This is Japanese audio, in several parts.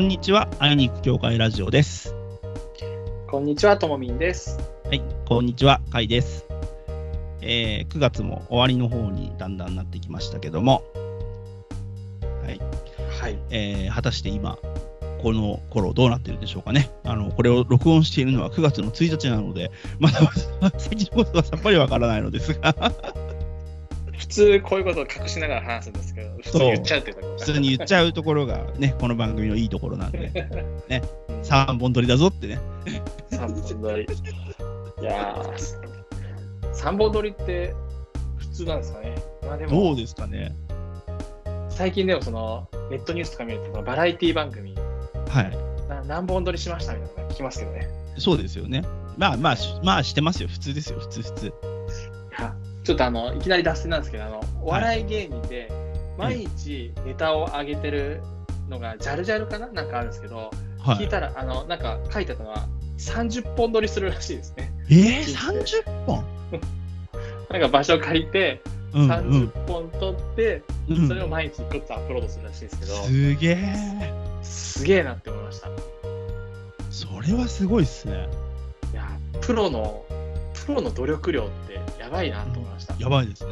こんにちは、会いに行く教会ラジオです。こんにちは、ともみんです。はい、こんにちは、かいです。9月も終わりの方にだんだんなってきましたけども、果たして今この頃どうなってるでしょうかね。これを録音しているのは9月の1日なので、まだ先のことはさっぱりわからないのですが普通こういうことを隠しながら話すんですけど、普通に言っちゃうということ。普通に言っちゃうところがね、この番組のいいところなんでね、3本撮りだぞってね。3本撮り。いやー、3本撮りって普通なんですかね。まあでもどうですかね。最近でもそのネットニュースとか見るとバラエティ番組、はい、何本撮りしましたみたいなの聞きますけどね。そうですよね。まあしてますよ。普通ですよ。普通。いや、ちょっといきなり脱線なんですけど、お笑い芸人で毎日ネタを上げてるのがジャルジャルかな、なんかあるんですけど、はい、聞いたらなんか書いてたのは30本撮りするらしいですね。30本なんか場所を借りて30本撮って、それを毎日1個ずつアップロードするらしいですけど、すげえなって思いました。それはすごいっすね。いや、プロの努力量ってやばいなと思いました。やばいですね。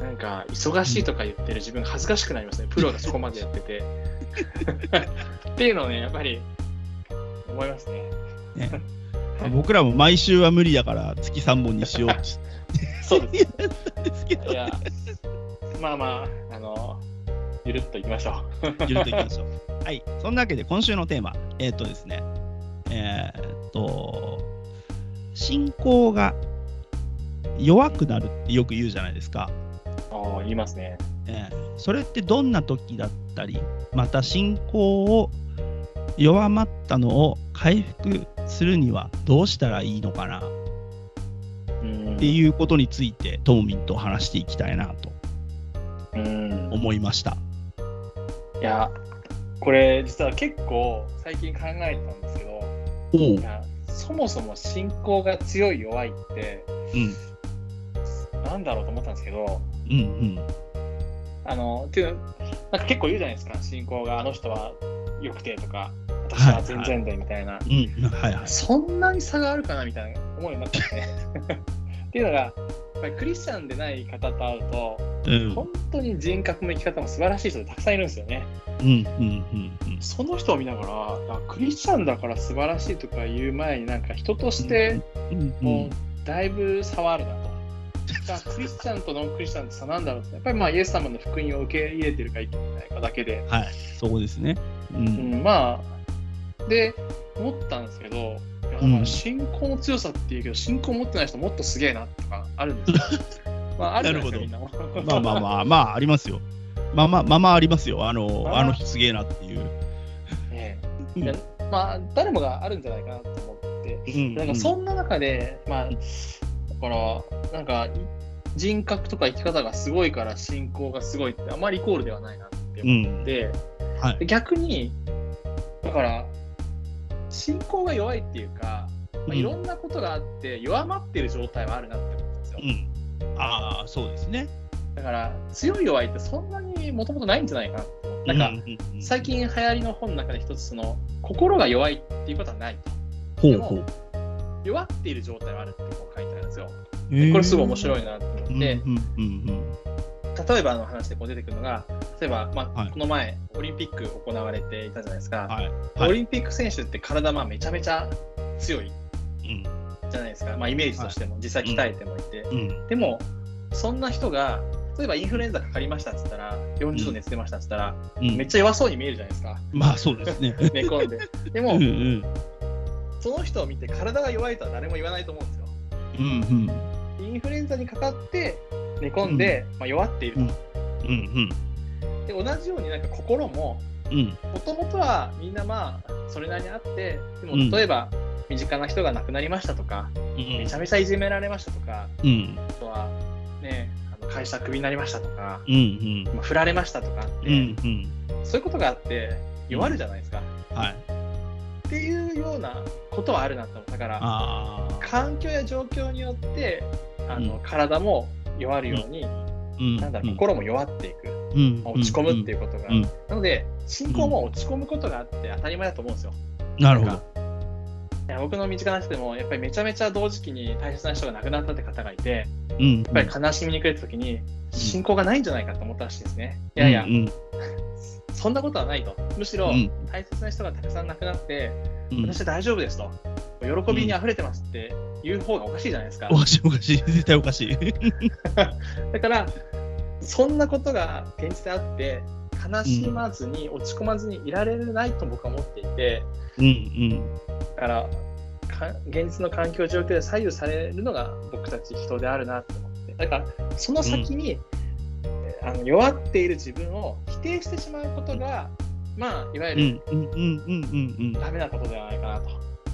なんか忙しいとか言ってる自分が恥ずかしくなりますね。プロがそこまでやっててっていうのをね、やっぱり思いますね。ね僕らも毎週は無理だから月3本にしようってそうですですけど、ね、いやまあゆるっといきましょうはい、そんなわけで今週のテーマ、ですね、信仰が弱くなるってよく言うじゃないですか。言いますね。それってどんな時だったり、また信仰を弱まったのを回復するにはどうしたらいいのかなっていうことについて、トモミンと話していきたいなと思いました。いや、これ実は結構最近考えたんですけど、そもそも信仰が強い弱いって、なんだろうと思ったんですけど、っていうなんか結構言うじゃないですか、信仰があの人は良くてとか、私は全然でみたいな、そんなに差があるかなみたいな思いになってねっていうのがやっぱりクリスチャンでない方と会うと、本当に人格も生き方も素晴らしい人たくさんいるんですよね。その人を見ながら、クリスチャンだから素晴らしいとか言う前に、なんか人としてもうだいぶ差はあるなと。クリスチャンとノンクリスチャンって差なんだろうって、やっぱりイエス様の福音を受け入れてるか生きてないかだけで、はい、そうですね。で思ったんですけど、信仰の強さっていうけど、信仰を持ってない人もっとすげえなとかあるんですよあるんですよ、みんなもありますよ。ありますよ。あの人すげえなっていう、誰もがあるんじゃないかなと思って、なんかそんな中で、だからなんか人格とか生き方がすごいから信仰がすごいってあまりイコールではないなって思って、逆にだから信仰が弱いっていうか、いろんなことがあって弱まってる状態はあるなって思うんですよ。ああ、そうですね。だから強い弱いってそんなにもともとないんじゃないかな。なんか最近流行りの本の中で一つ、その心が弱いっていうことはないと。弱っている状態はあるってこう書いてあるんですよ。これすごい面白いなと思って、例えばの話でこう出てくるのが、例えば、この前オリンピック行われていたじゃないですか、オリンピック選手って体めちゃめちゃ強いじゃないですか、イメージとしても、実際鍛えてもいて、でもそんな人が例えばインフルエンザかかりましたって言ったら、40度熱出ましたって言ったら、めっちゃ弱そうに見えるじゃないですか。そうですね寝込んででもその人を見て体が弱いとは誰も言わないと思うんですよ。インフルエンザにかかって寝込んで、弱っていると。で同じようになんか心ももともとはみんなそれなりにあって、でも例えば身近な人が亡くなりましたとか、めちゃめちゃいじめられましたとか、あとはね、会社クビになりましたとか、振られましたとかって、そういうことがあって弱るじゃないですか。っていうようなことはあるなと思う。だから環境や状況によって体も弱るように、心も弱っていく、落ち込むっていうことが、なので信仰も落ち込むことがあって当たり前だと思うんですよ。なるほど。僕の身近な人でもやっぱりめちゃめちゃ同時期に大切な人が亡くなったって方がいて、やっぱり悲しみに暮れた時に信仰がないんじゃないかと思ったらしいですね。いやいや、そんなことはないと、むしろ大切な人がたくさん亡くなって、私は大丈夫ですと、喜びにあふれてますって言う方がおかしいじゃないですか。おかしいおかしい、絶対おかしいだからそんなことが現実であって悲しまずに落ち込まずにいられないと僕は思っていて、だから現実の環境状況で左右されるのが僕たち人であるなと思って、だからその先に、弱っている自分を否定してしまうことが、まあいわゆるダメなことではないかなと。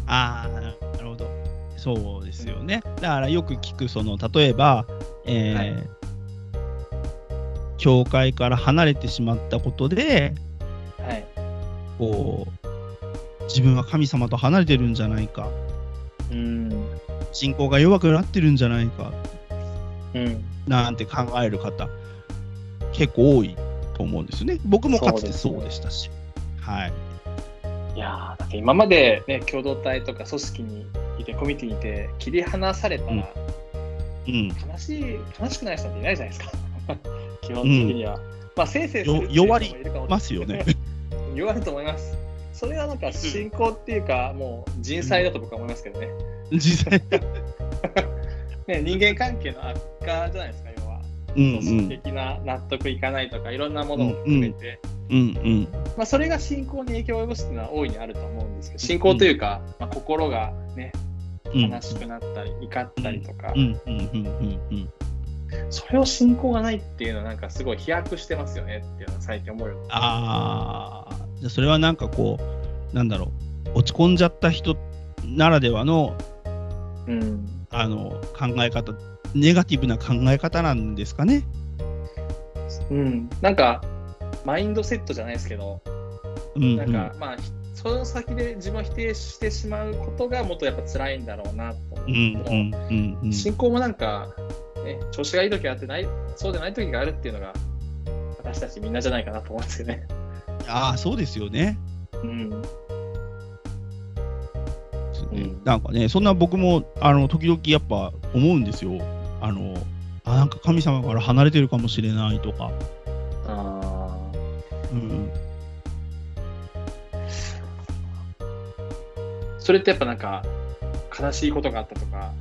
ああ、なるほど、そうですよね。だからよく聞く、その例えば、教会から離れてしまったことで、こう自分は神様と離れてるんじゃないか、信仰が弱くなってるんじゃないか、なんて考える方結構多いと思うんですよね。僕もかつてそうでしたし、いや、だって今まで、ね、共同体とか組織にいてコミュニティにいて切り離されたら、悲しくない人っていないじゃないですか基本的には、まあせいせいする人もいるかもしれない。弱りますよね弱ると思います。それはなんか信仰っていうか、もう人災だと僕は思いますけどね。人災ね、人間関係の悪化じゃないですか、要は。組織的な納得いかないとか、いろんなものも含めて、それが信仰に影響を及ぼすっていうのは大いにあると思うんですけど、信仰というか、心がね、悲しくなったり、怒ったりとか、それを信仰がないっていうのはなんかすごい飛躍してますよねっていうのは最近思うよ。それはなんかこう、なんだろう、落ち込んじゃった人ならではの、考え方、ネガティブな考え方なんですかね。なんかマインドセットじゃないですけど、なんかまあその先で自分を否定してしまうことがもっとやっぱ辛いんだろうなと思って、信仰もなんか、ね、調子がいい時があってない、そうでない時があるっていうのが私たちみんなじゃないかなと思うんですよね。ああ、そうですよね。なんかね、そんな僕も時々やっぱ思うんですよ。なんか神様から離れてるかもしれないとか。それってやっぱなんか悲しいことがあったとか、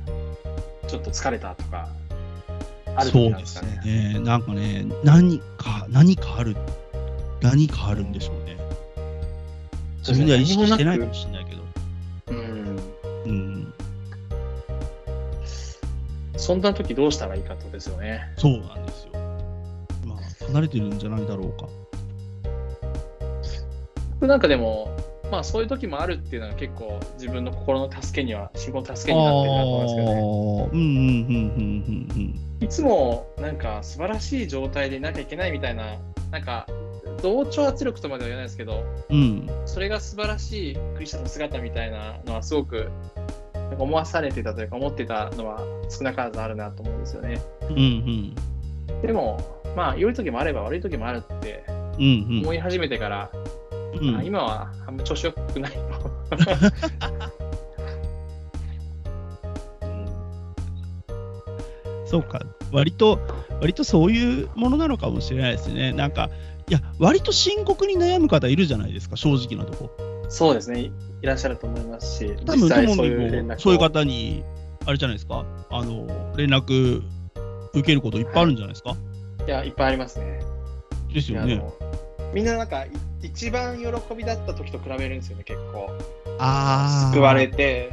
ちょっと疲れたとかあるんですかね。そうですね。なんかね、何かある。何かあるんでしょうね。自分では意識してないかもしれないけど。そんな時どうしたらいいかとですよね。そうなんですよ。まあ離れてるんじゃないだろうか。僕なんかでも、まあそういう時もあるっていうのは結構自分の心の助けには、心の助けになってるなと思うんですけどね。いつもなんか素晴らしい状態でいなきゃいけないみたいな、なんか同調圧力とまでは言わないですけど、それが素晴らしいクリスチャンの姿みたいなのはすごく思わされてたというか、思ってたのは少なからずあるなと思うんですよね。でもまあ良い時もあれば悪い時もあるって思い始めてから、今はあんま調子よくないとそうか、割とそういうものなのかもしれないですね。なんかいや、割と深刻に悩む方いるじゃないですか、正直なとこ。そうですね、いらっしゃると思いますし、多分そういう方にあれじゃないですか、連絡受けることいっぱいあるんじゃないですか。いや、いっぱいありますね。ですよね。みんななんか一番喜びだった時と比べるんですよね、結構。救われて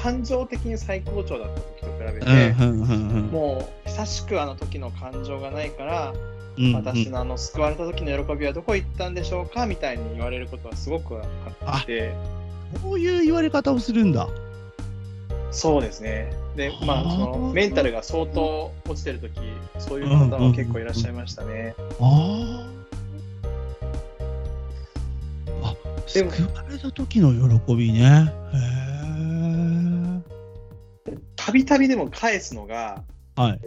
感情的に最高潮だった時と比べて、もう久しくあの時の感情がないから、私の救われた時の喜びはどこ行ったんでしょうかみたいに言われることはすごくあって。こういう言われ方をするんだ。そうですね。で、まあそのメンタルが相当落ちてる時、そういう方は結構いらっしゃいましたね。救われた時の喜びね。たびたびでも返すのが、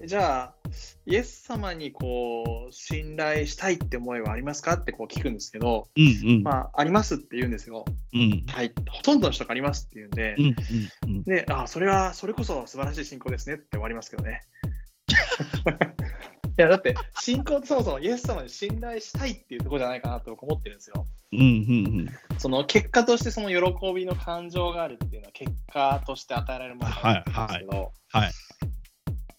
じゃあイエス様にこう信頼したいって思いはありますかってこう聞くんですけど、まあ、ありますって言うんですよ、はい、ほとんどの人がありますって言うんで、で、あ、それはそれこそ素晴らしい信仰ですねって終わりますけどねいやだって信仰ってそもそもイエス様に信頼したいっていうところじゃないかなと僕思ってるんですよ、その結果としてその喜びの感情があるっていうのは結果として与えられるものなんですけど、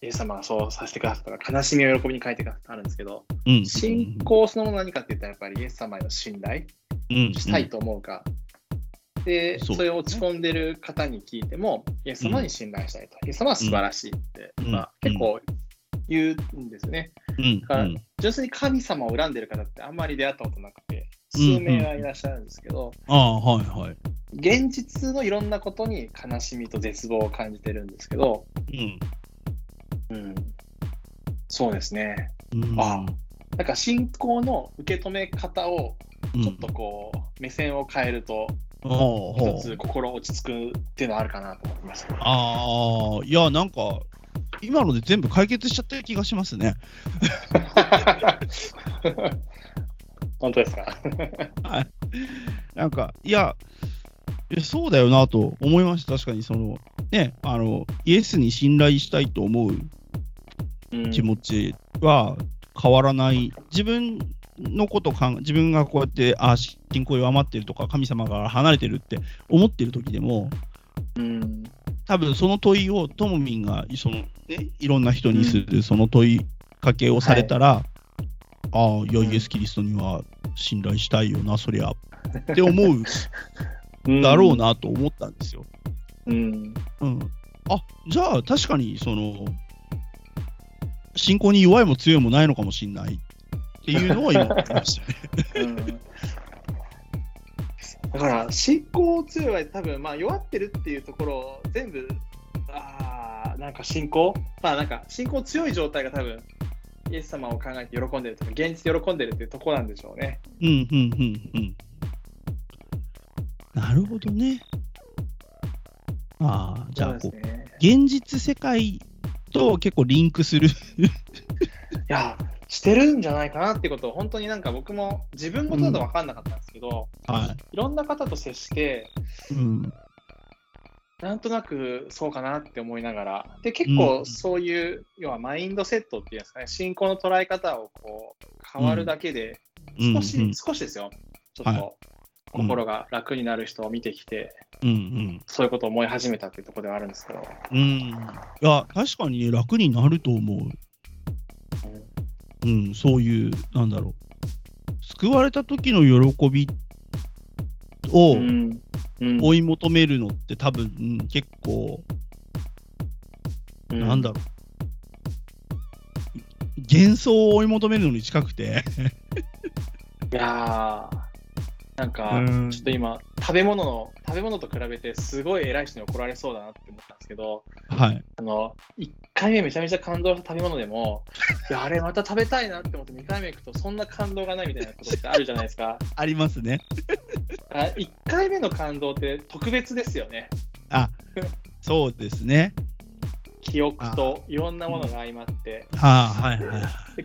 イエス様はそうさせてくださったら悲しみを喜びに変えてくださったんですけど、信仰そのもの何かって言ったらやっぱりイエス様への信頼したいと思うか、でそれを落ち込んでる方に聞いても、イエス様に信頼したいと、イエス様は素晴らしいって、まあ、結構言うんですね。だから純粋に神様を恨んでる方ってあんまり出会ったことなくて、数名はいらっしゃるんですけど、現実のいろんなことに悲しみと絶望を感じてるんですけど、そうですね、なんか信仰の受け止め方をちょっとこう、目線を変えると一つ心落ち着くっていうのはあるかなと思います。ああ、いやなんか今ので全部解決しちゃった気がしますね本当ですかはい、なんかいやそうだよなと思いました。確かにそのね、イエスに信頼したいと思う気持ちは変わらない、自分のこと自分がこうやって信仰弱まってるとか神様から離れてるって思ってる時でも、多分その問いをともみんがその、いろんな人にするその問いかけをされたら、いやイエスキリストには信頼したいよなそりゃって思うだろうなと思ったんですよ。じゃあ確かにその信仰に弱いも強いもないのかもしれないっていうのを今思いましたね、だから信仰強いは多分、まあ、弱ってるっていうところを全部なんか信仰、なんか信仰強い状態が多分イエス様を考えて喜んでるとか現実で喜んでるっていうところなんでしょうね。なるほどね。じゃあこう、現実世界と結構リンクするいやしてるんじゃないかなってことを本当になんか僕も自分事だと分かんなかったんですけど、いろんな方と接して、なんとなくそうかなって思いながら、で結構そういう、要はマインドセットっていうんですかね、信仰の捉え方をこう変わるだけで少しですよ、ちょっと、心が楽になる人を見てきて、そういうことを思い始めたっていうところではあるんですけど、いや確かにね、楽になると思う。そういうなんだろう、救われた時の喜びを追い求めるのって多分、結構、なんだろう、幻想を追い求めるのに近くていやーなんかちょっと今食べ物と比べてすごい偉い人に怒られそうだなって思ったんですけど、1回目めちゃめちゃ感動した食べ物でもいやあれまた食べたいなって思って2回目行くとそんな感動がないみたいなことってあるじゃないですかありますね1回目の感動って特別ですよねそうですね記憶といろんなものが相まって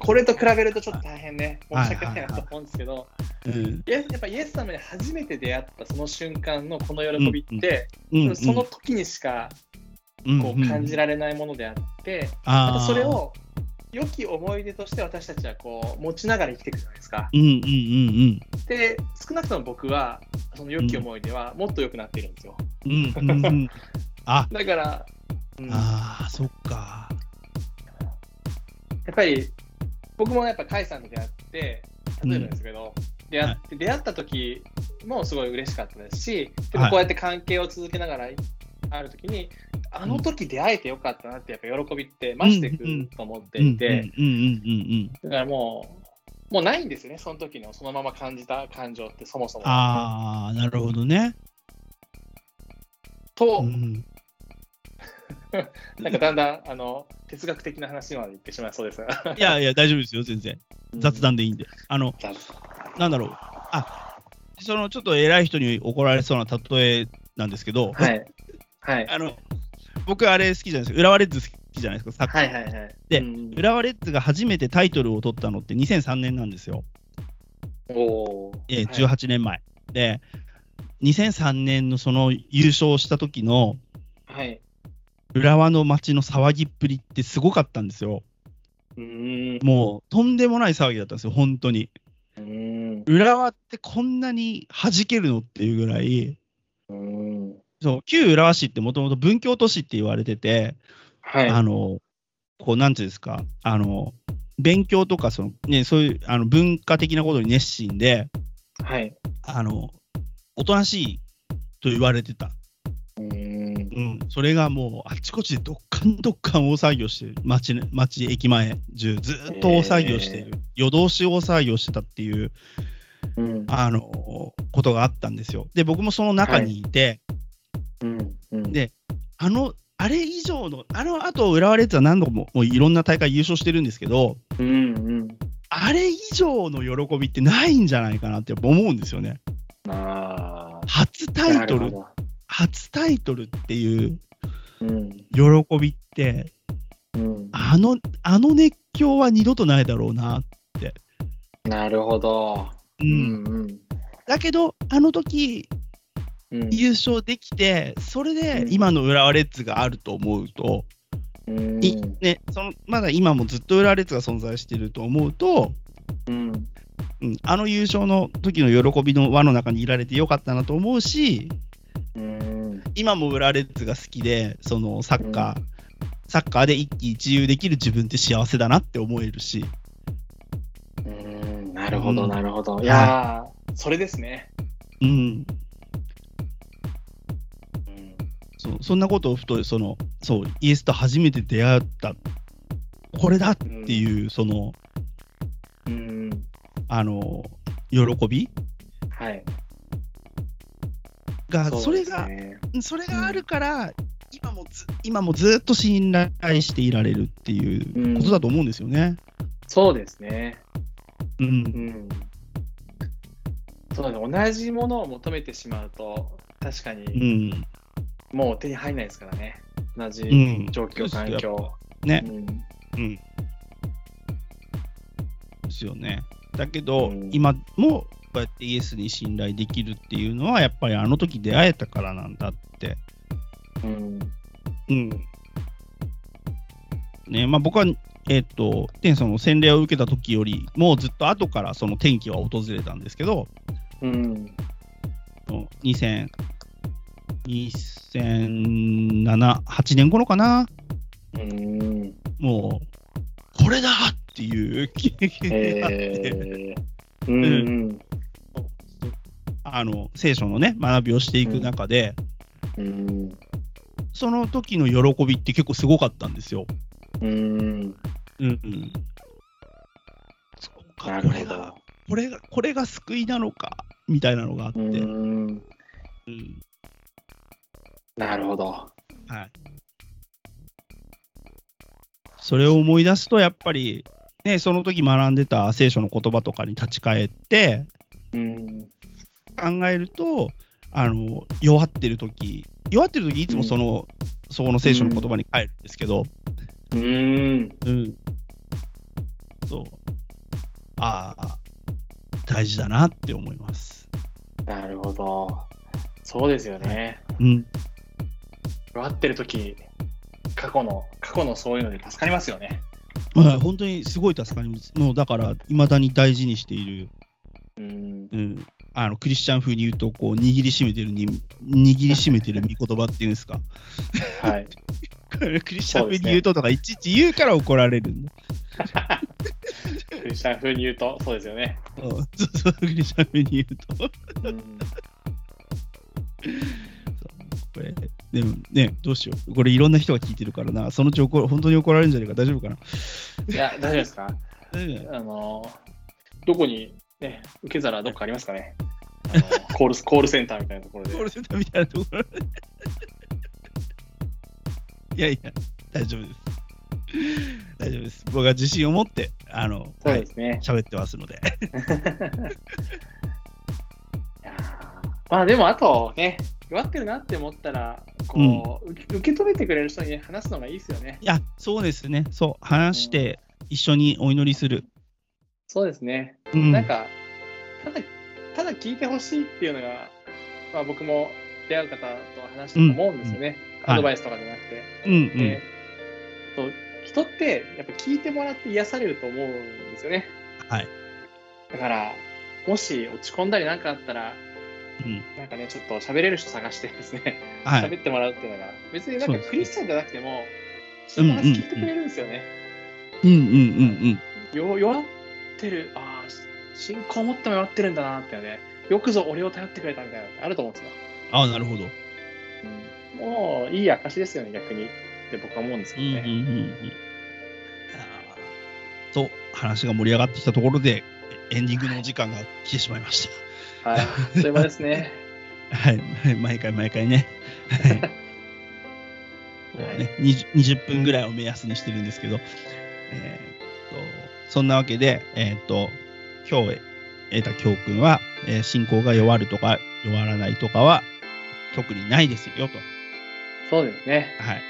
これと比べるとちょっと大変ね、申し訳ないなと思うんですけど、やっぱイエス様に初めて出会ったその瞬間のこの喜びって、その時にしかこう感じられないものであって、あとそれを良き思い出として私たちはこう持ちながら生きていくじゃないですか。で少なくとも僕はその良き思い出はもっと良くなっているんですよ。だからそっか。やっぱり僕もやっぱ甲斐さんと出会って例えばですけど、出会った時もすごい嬉しかったですし、でもこうやって関係を続けながらある時に、あの時出会えてよかったなってやっぱ喜びって増してくると思っていて、だからもうないんですよね、その時のそのまま感じた感情ってそもそも。なるほどね。と。なんかだんだん哲学的な話までいってしまいそうですがいやいや大丈夫ですよ、全然雑談でいいんで、なんだろう、そのちょっと偉い人に怒られそうな例えなんですけど、僕あれ好きじゃないですか、浦和レッズ好じゃないですか、サッカー、はいはいはい、で、うん、浦和レッズが初めてタイトルを取ったのって2003年なんですよ。おー、18年前、はい、で2003年のその優勝した時の、はい、浦和の街の騒ぎっぷりってすごかったんですよ。もうとんでもない騒ぎだったんですよ、本当に。浦和ってこんなに弾けるのっていうぐらい。そう、旧浦和市ってもともと文教都市って言われてて、はい、こうなんていうんですか、勉強とかその、ね、そういう文化的なことに熱心で、はい、おとなしいと言われてた。うん、それがもうあっちこっちでどっかんどっかん大騒ぎをしてる、町駅前中ずっと大騒ぎをしている、夜通し大騒ぎをしてたっていう、うん、ことがあったんですよ。で僕もその中にいて、はい、うんうん、であれ以上のあと浦和レッズは何度も、もういろんな大会優勝してるんですけど、うんうん、あれ以上の喜びってないんじゃないかなってやっぱ思うんですよね。あ、初タイトルっていう喜びって、うん、あの熱狂は二度とないだろうなって。なるほど。うんうん、だけどあの時、うん、優勝できて、それで今の浦和レッズがあると思うと、うんね、まだ今もずっと浦和レッズが存在していると思うと、うんうん、あの優勝の時の喜びの輪の中にいられてよかったなと思うし、今も浦和レッズが好きで、そのサッカーで一喜一憂できる自分って幸せだなって思えるし。なるほどなるほど、いや、はい、それですね。うん、うん、そんなことをふとそうイエスと初めて出会った、これだっていう、その、うん、喜び、はい、それがあるから、うん、今もずっと信頼していられるっていうことだと思うんですよね。うん、そうですね。うんうん、そうだね、同じものを求めてしまうと確かに、うん、もう手に入らないですからね、同じ状況、うん、環境ね、うんうん、ですよね。だけど、うん、今もこうやってイエスに信頼できるっていうのはやっぱりあの時出会えたからなんだって、うんうんね、まあ、僕は、その洗礼を受けた時よりもうずっと後からその転機は訪れたんですけど、うん、2007、8年頃かな、うん、もうこれだっていう経験があって、うんうん、聖書のね学びをしていく中で、うんうん、その時の喜びって結構すごかったんですよ。うんうんうん、そうか、これが救いなのかみたいなのがあって、うん、うん、なるほど、はい、それを思い出すとやっぱりね、その時学んでた聖書の言葉とかに立ち返って、うん、考えると弱ってる時いつもうん、そこの聖書の言葉に返るんですけど、うん、そう、ああ大事だなって思います。なるほど、そうですよね。うん、弱ってる時、過去のそういうので助かりますよね。はい、本当にすごい助かります。もうだから未だに大事にしている、うん、クリスチャン風に言うとこう握りしめてる御言葉っていうんですかはい、クリスチャン風に言うととかいちいち言うから怒られるんだクリスチャン風に言うと、そうですよね。そうクリスチャン風に言うとこれでもね、どうしよう、これいろんな人が聞いてるからな、そのうち本当に怒られるんじゃないか、大丈夫かな。いや、大丈夫ですかどこに、ね、受け皿どこかありますかねコールセンターみたいなところでコールセンターみたいなところでいやいや、大丈夫です大丈夫です、僕は自信を持ってそうですね、はい、喋ってますのでいや、まあでもあとね、弱ってるなって思ったらこう、うん、受け止めてくれる人に話すのがいいですよね。いや、そうですね。そう、話して一緒にお祈りする。うん、そうですね。うん、なんかただ聞いてほしいっていうのが、まあ、僕も出会う方と話してると思うんですよね。うんうん、アドバイスとかじゃなくて、はいうんうん人ってやっぱ聞いてもらって癒されると思うんですよね。はい。だからもし落ち込んだりなんかあったら、うん、なんかねちょっと喋れる人探してですね、はい、喋ってもらうっていうのが別になんかクリスチャンじゃなくても人の話聞いてくれるんですよね。うんうんうんうん。弱ってるあ信仰を持っても弱ってるんだなってねよくぞ俺を頼ってくれたみたいなのってあると思うんですよ。ああなるほど。うん、もういい証ですよね逆に。って僕は思うんですけどね、うんうんうんうん、と話が盛り上がってきたところでエンディングのお時間が来てしまいました、はい、はい、それはですねはい毎回ね、はい、ね 20分ぐらいを目安にしてるんですけど、そんなわけで、今日得た教訓は、信仰が弱るとか弱らないとかは特にないですよと。そうですね。はい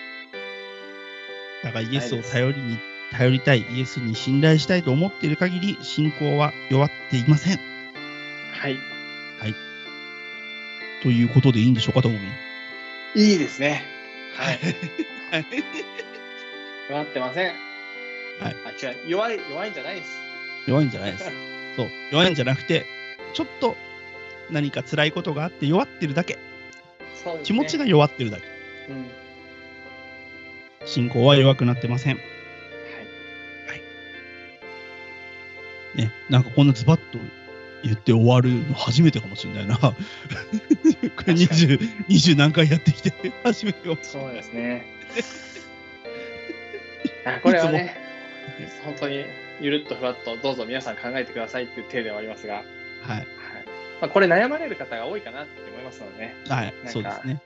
だからイエスを頼りたい、イエスに信頼したいと思っている限り、信仰は弱っていません。はい。はい。ということでいいんでしょうか、ともみ。いいですね。はい。弱ってません。はい。あ、違う。弱いんじゃないです。弱いんじゃないです。そう。弱いんじゃなくて、ちょっと何か辛いことがあって弱ってるだけ。そうですね。気持ちが弱ってるだけ。うん。信仰は弱くなってません。はい。はい。ね、なんかこんなズバッと言って終わるの初めてかもしれないな。これ20何回やってきて初めてかもしれない。そうですね。あ、これはね、本当にゆるっとふわっとどうぞ皆さん考えてくださいっていう手ではありますが、はい。はい。まあ、これ悩まれる方が多いかなって思いますのでね。はい。そうですね。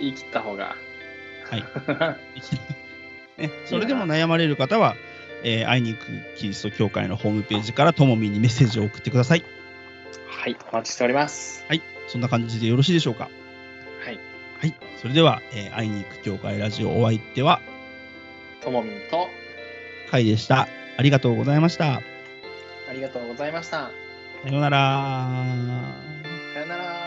言い切った方が。はいね、それでも悩まれる方は、会いに行くキリスト教会のホームページからともみにメッセージを送ってください。はい、お待ちしております。はい、そんな感じでよろしいでしょうか。はい、はい、それでは、会いに行く教会ラジオお相手はともみとかいでした。ありがとうございました。ありがとうございました。さよなら。さよなら。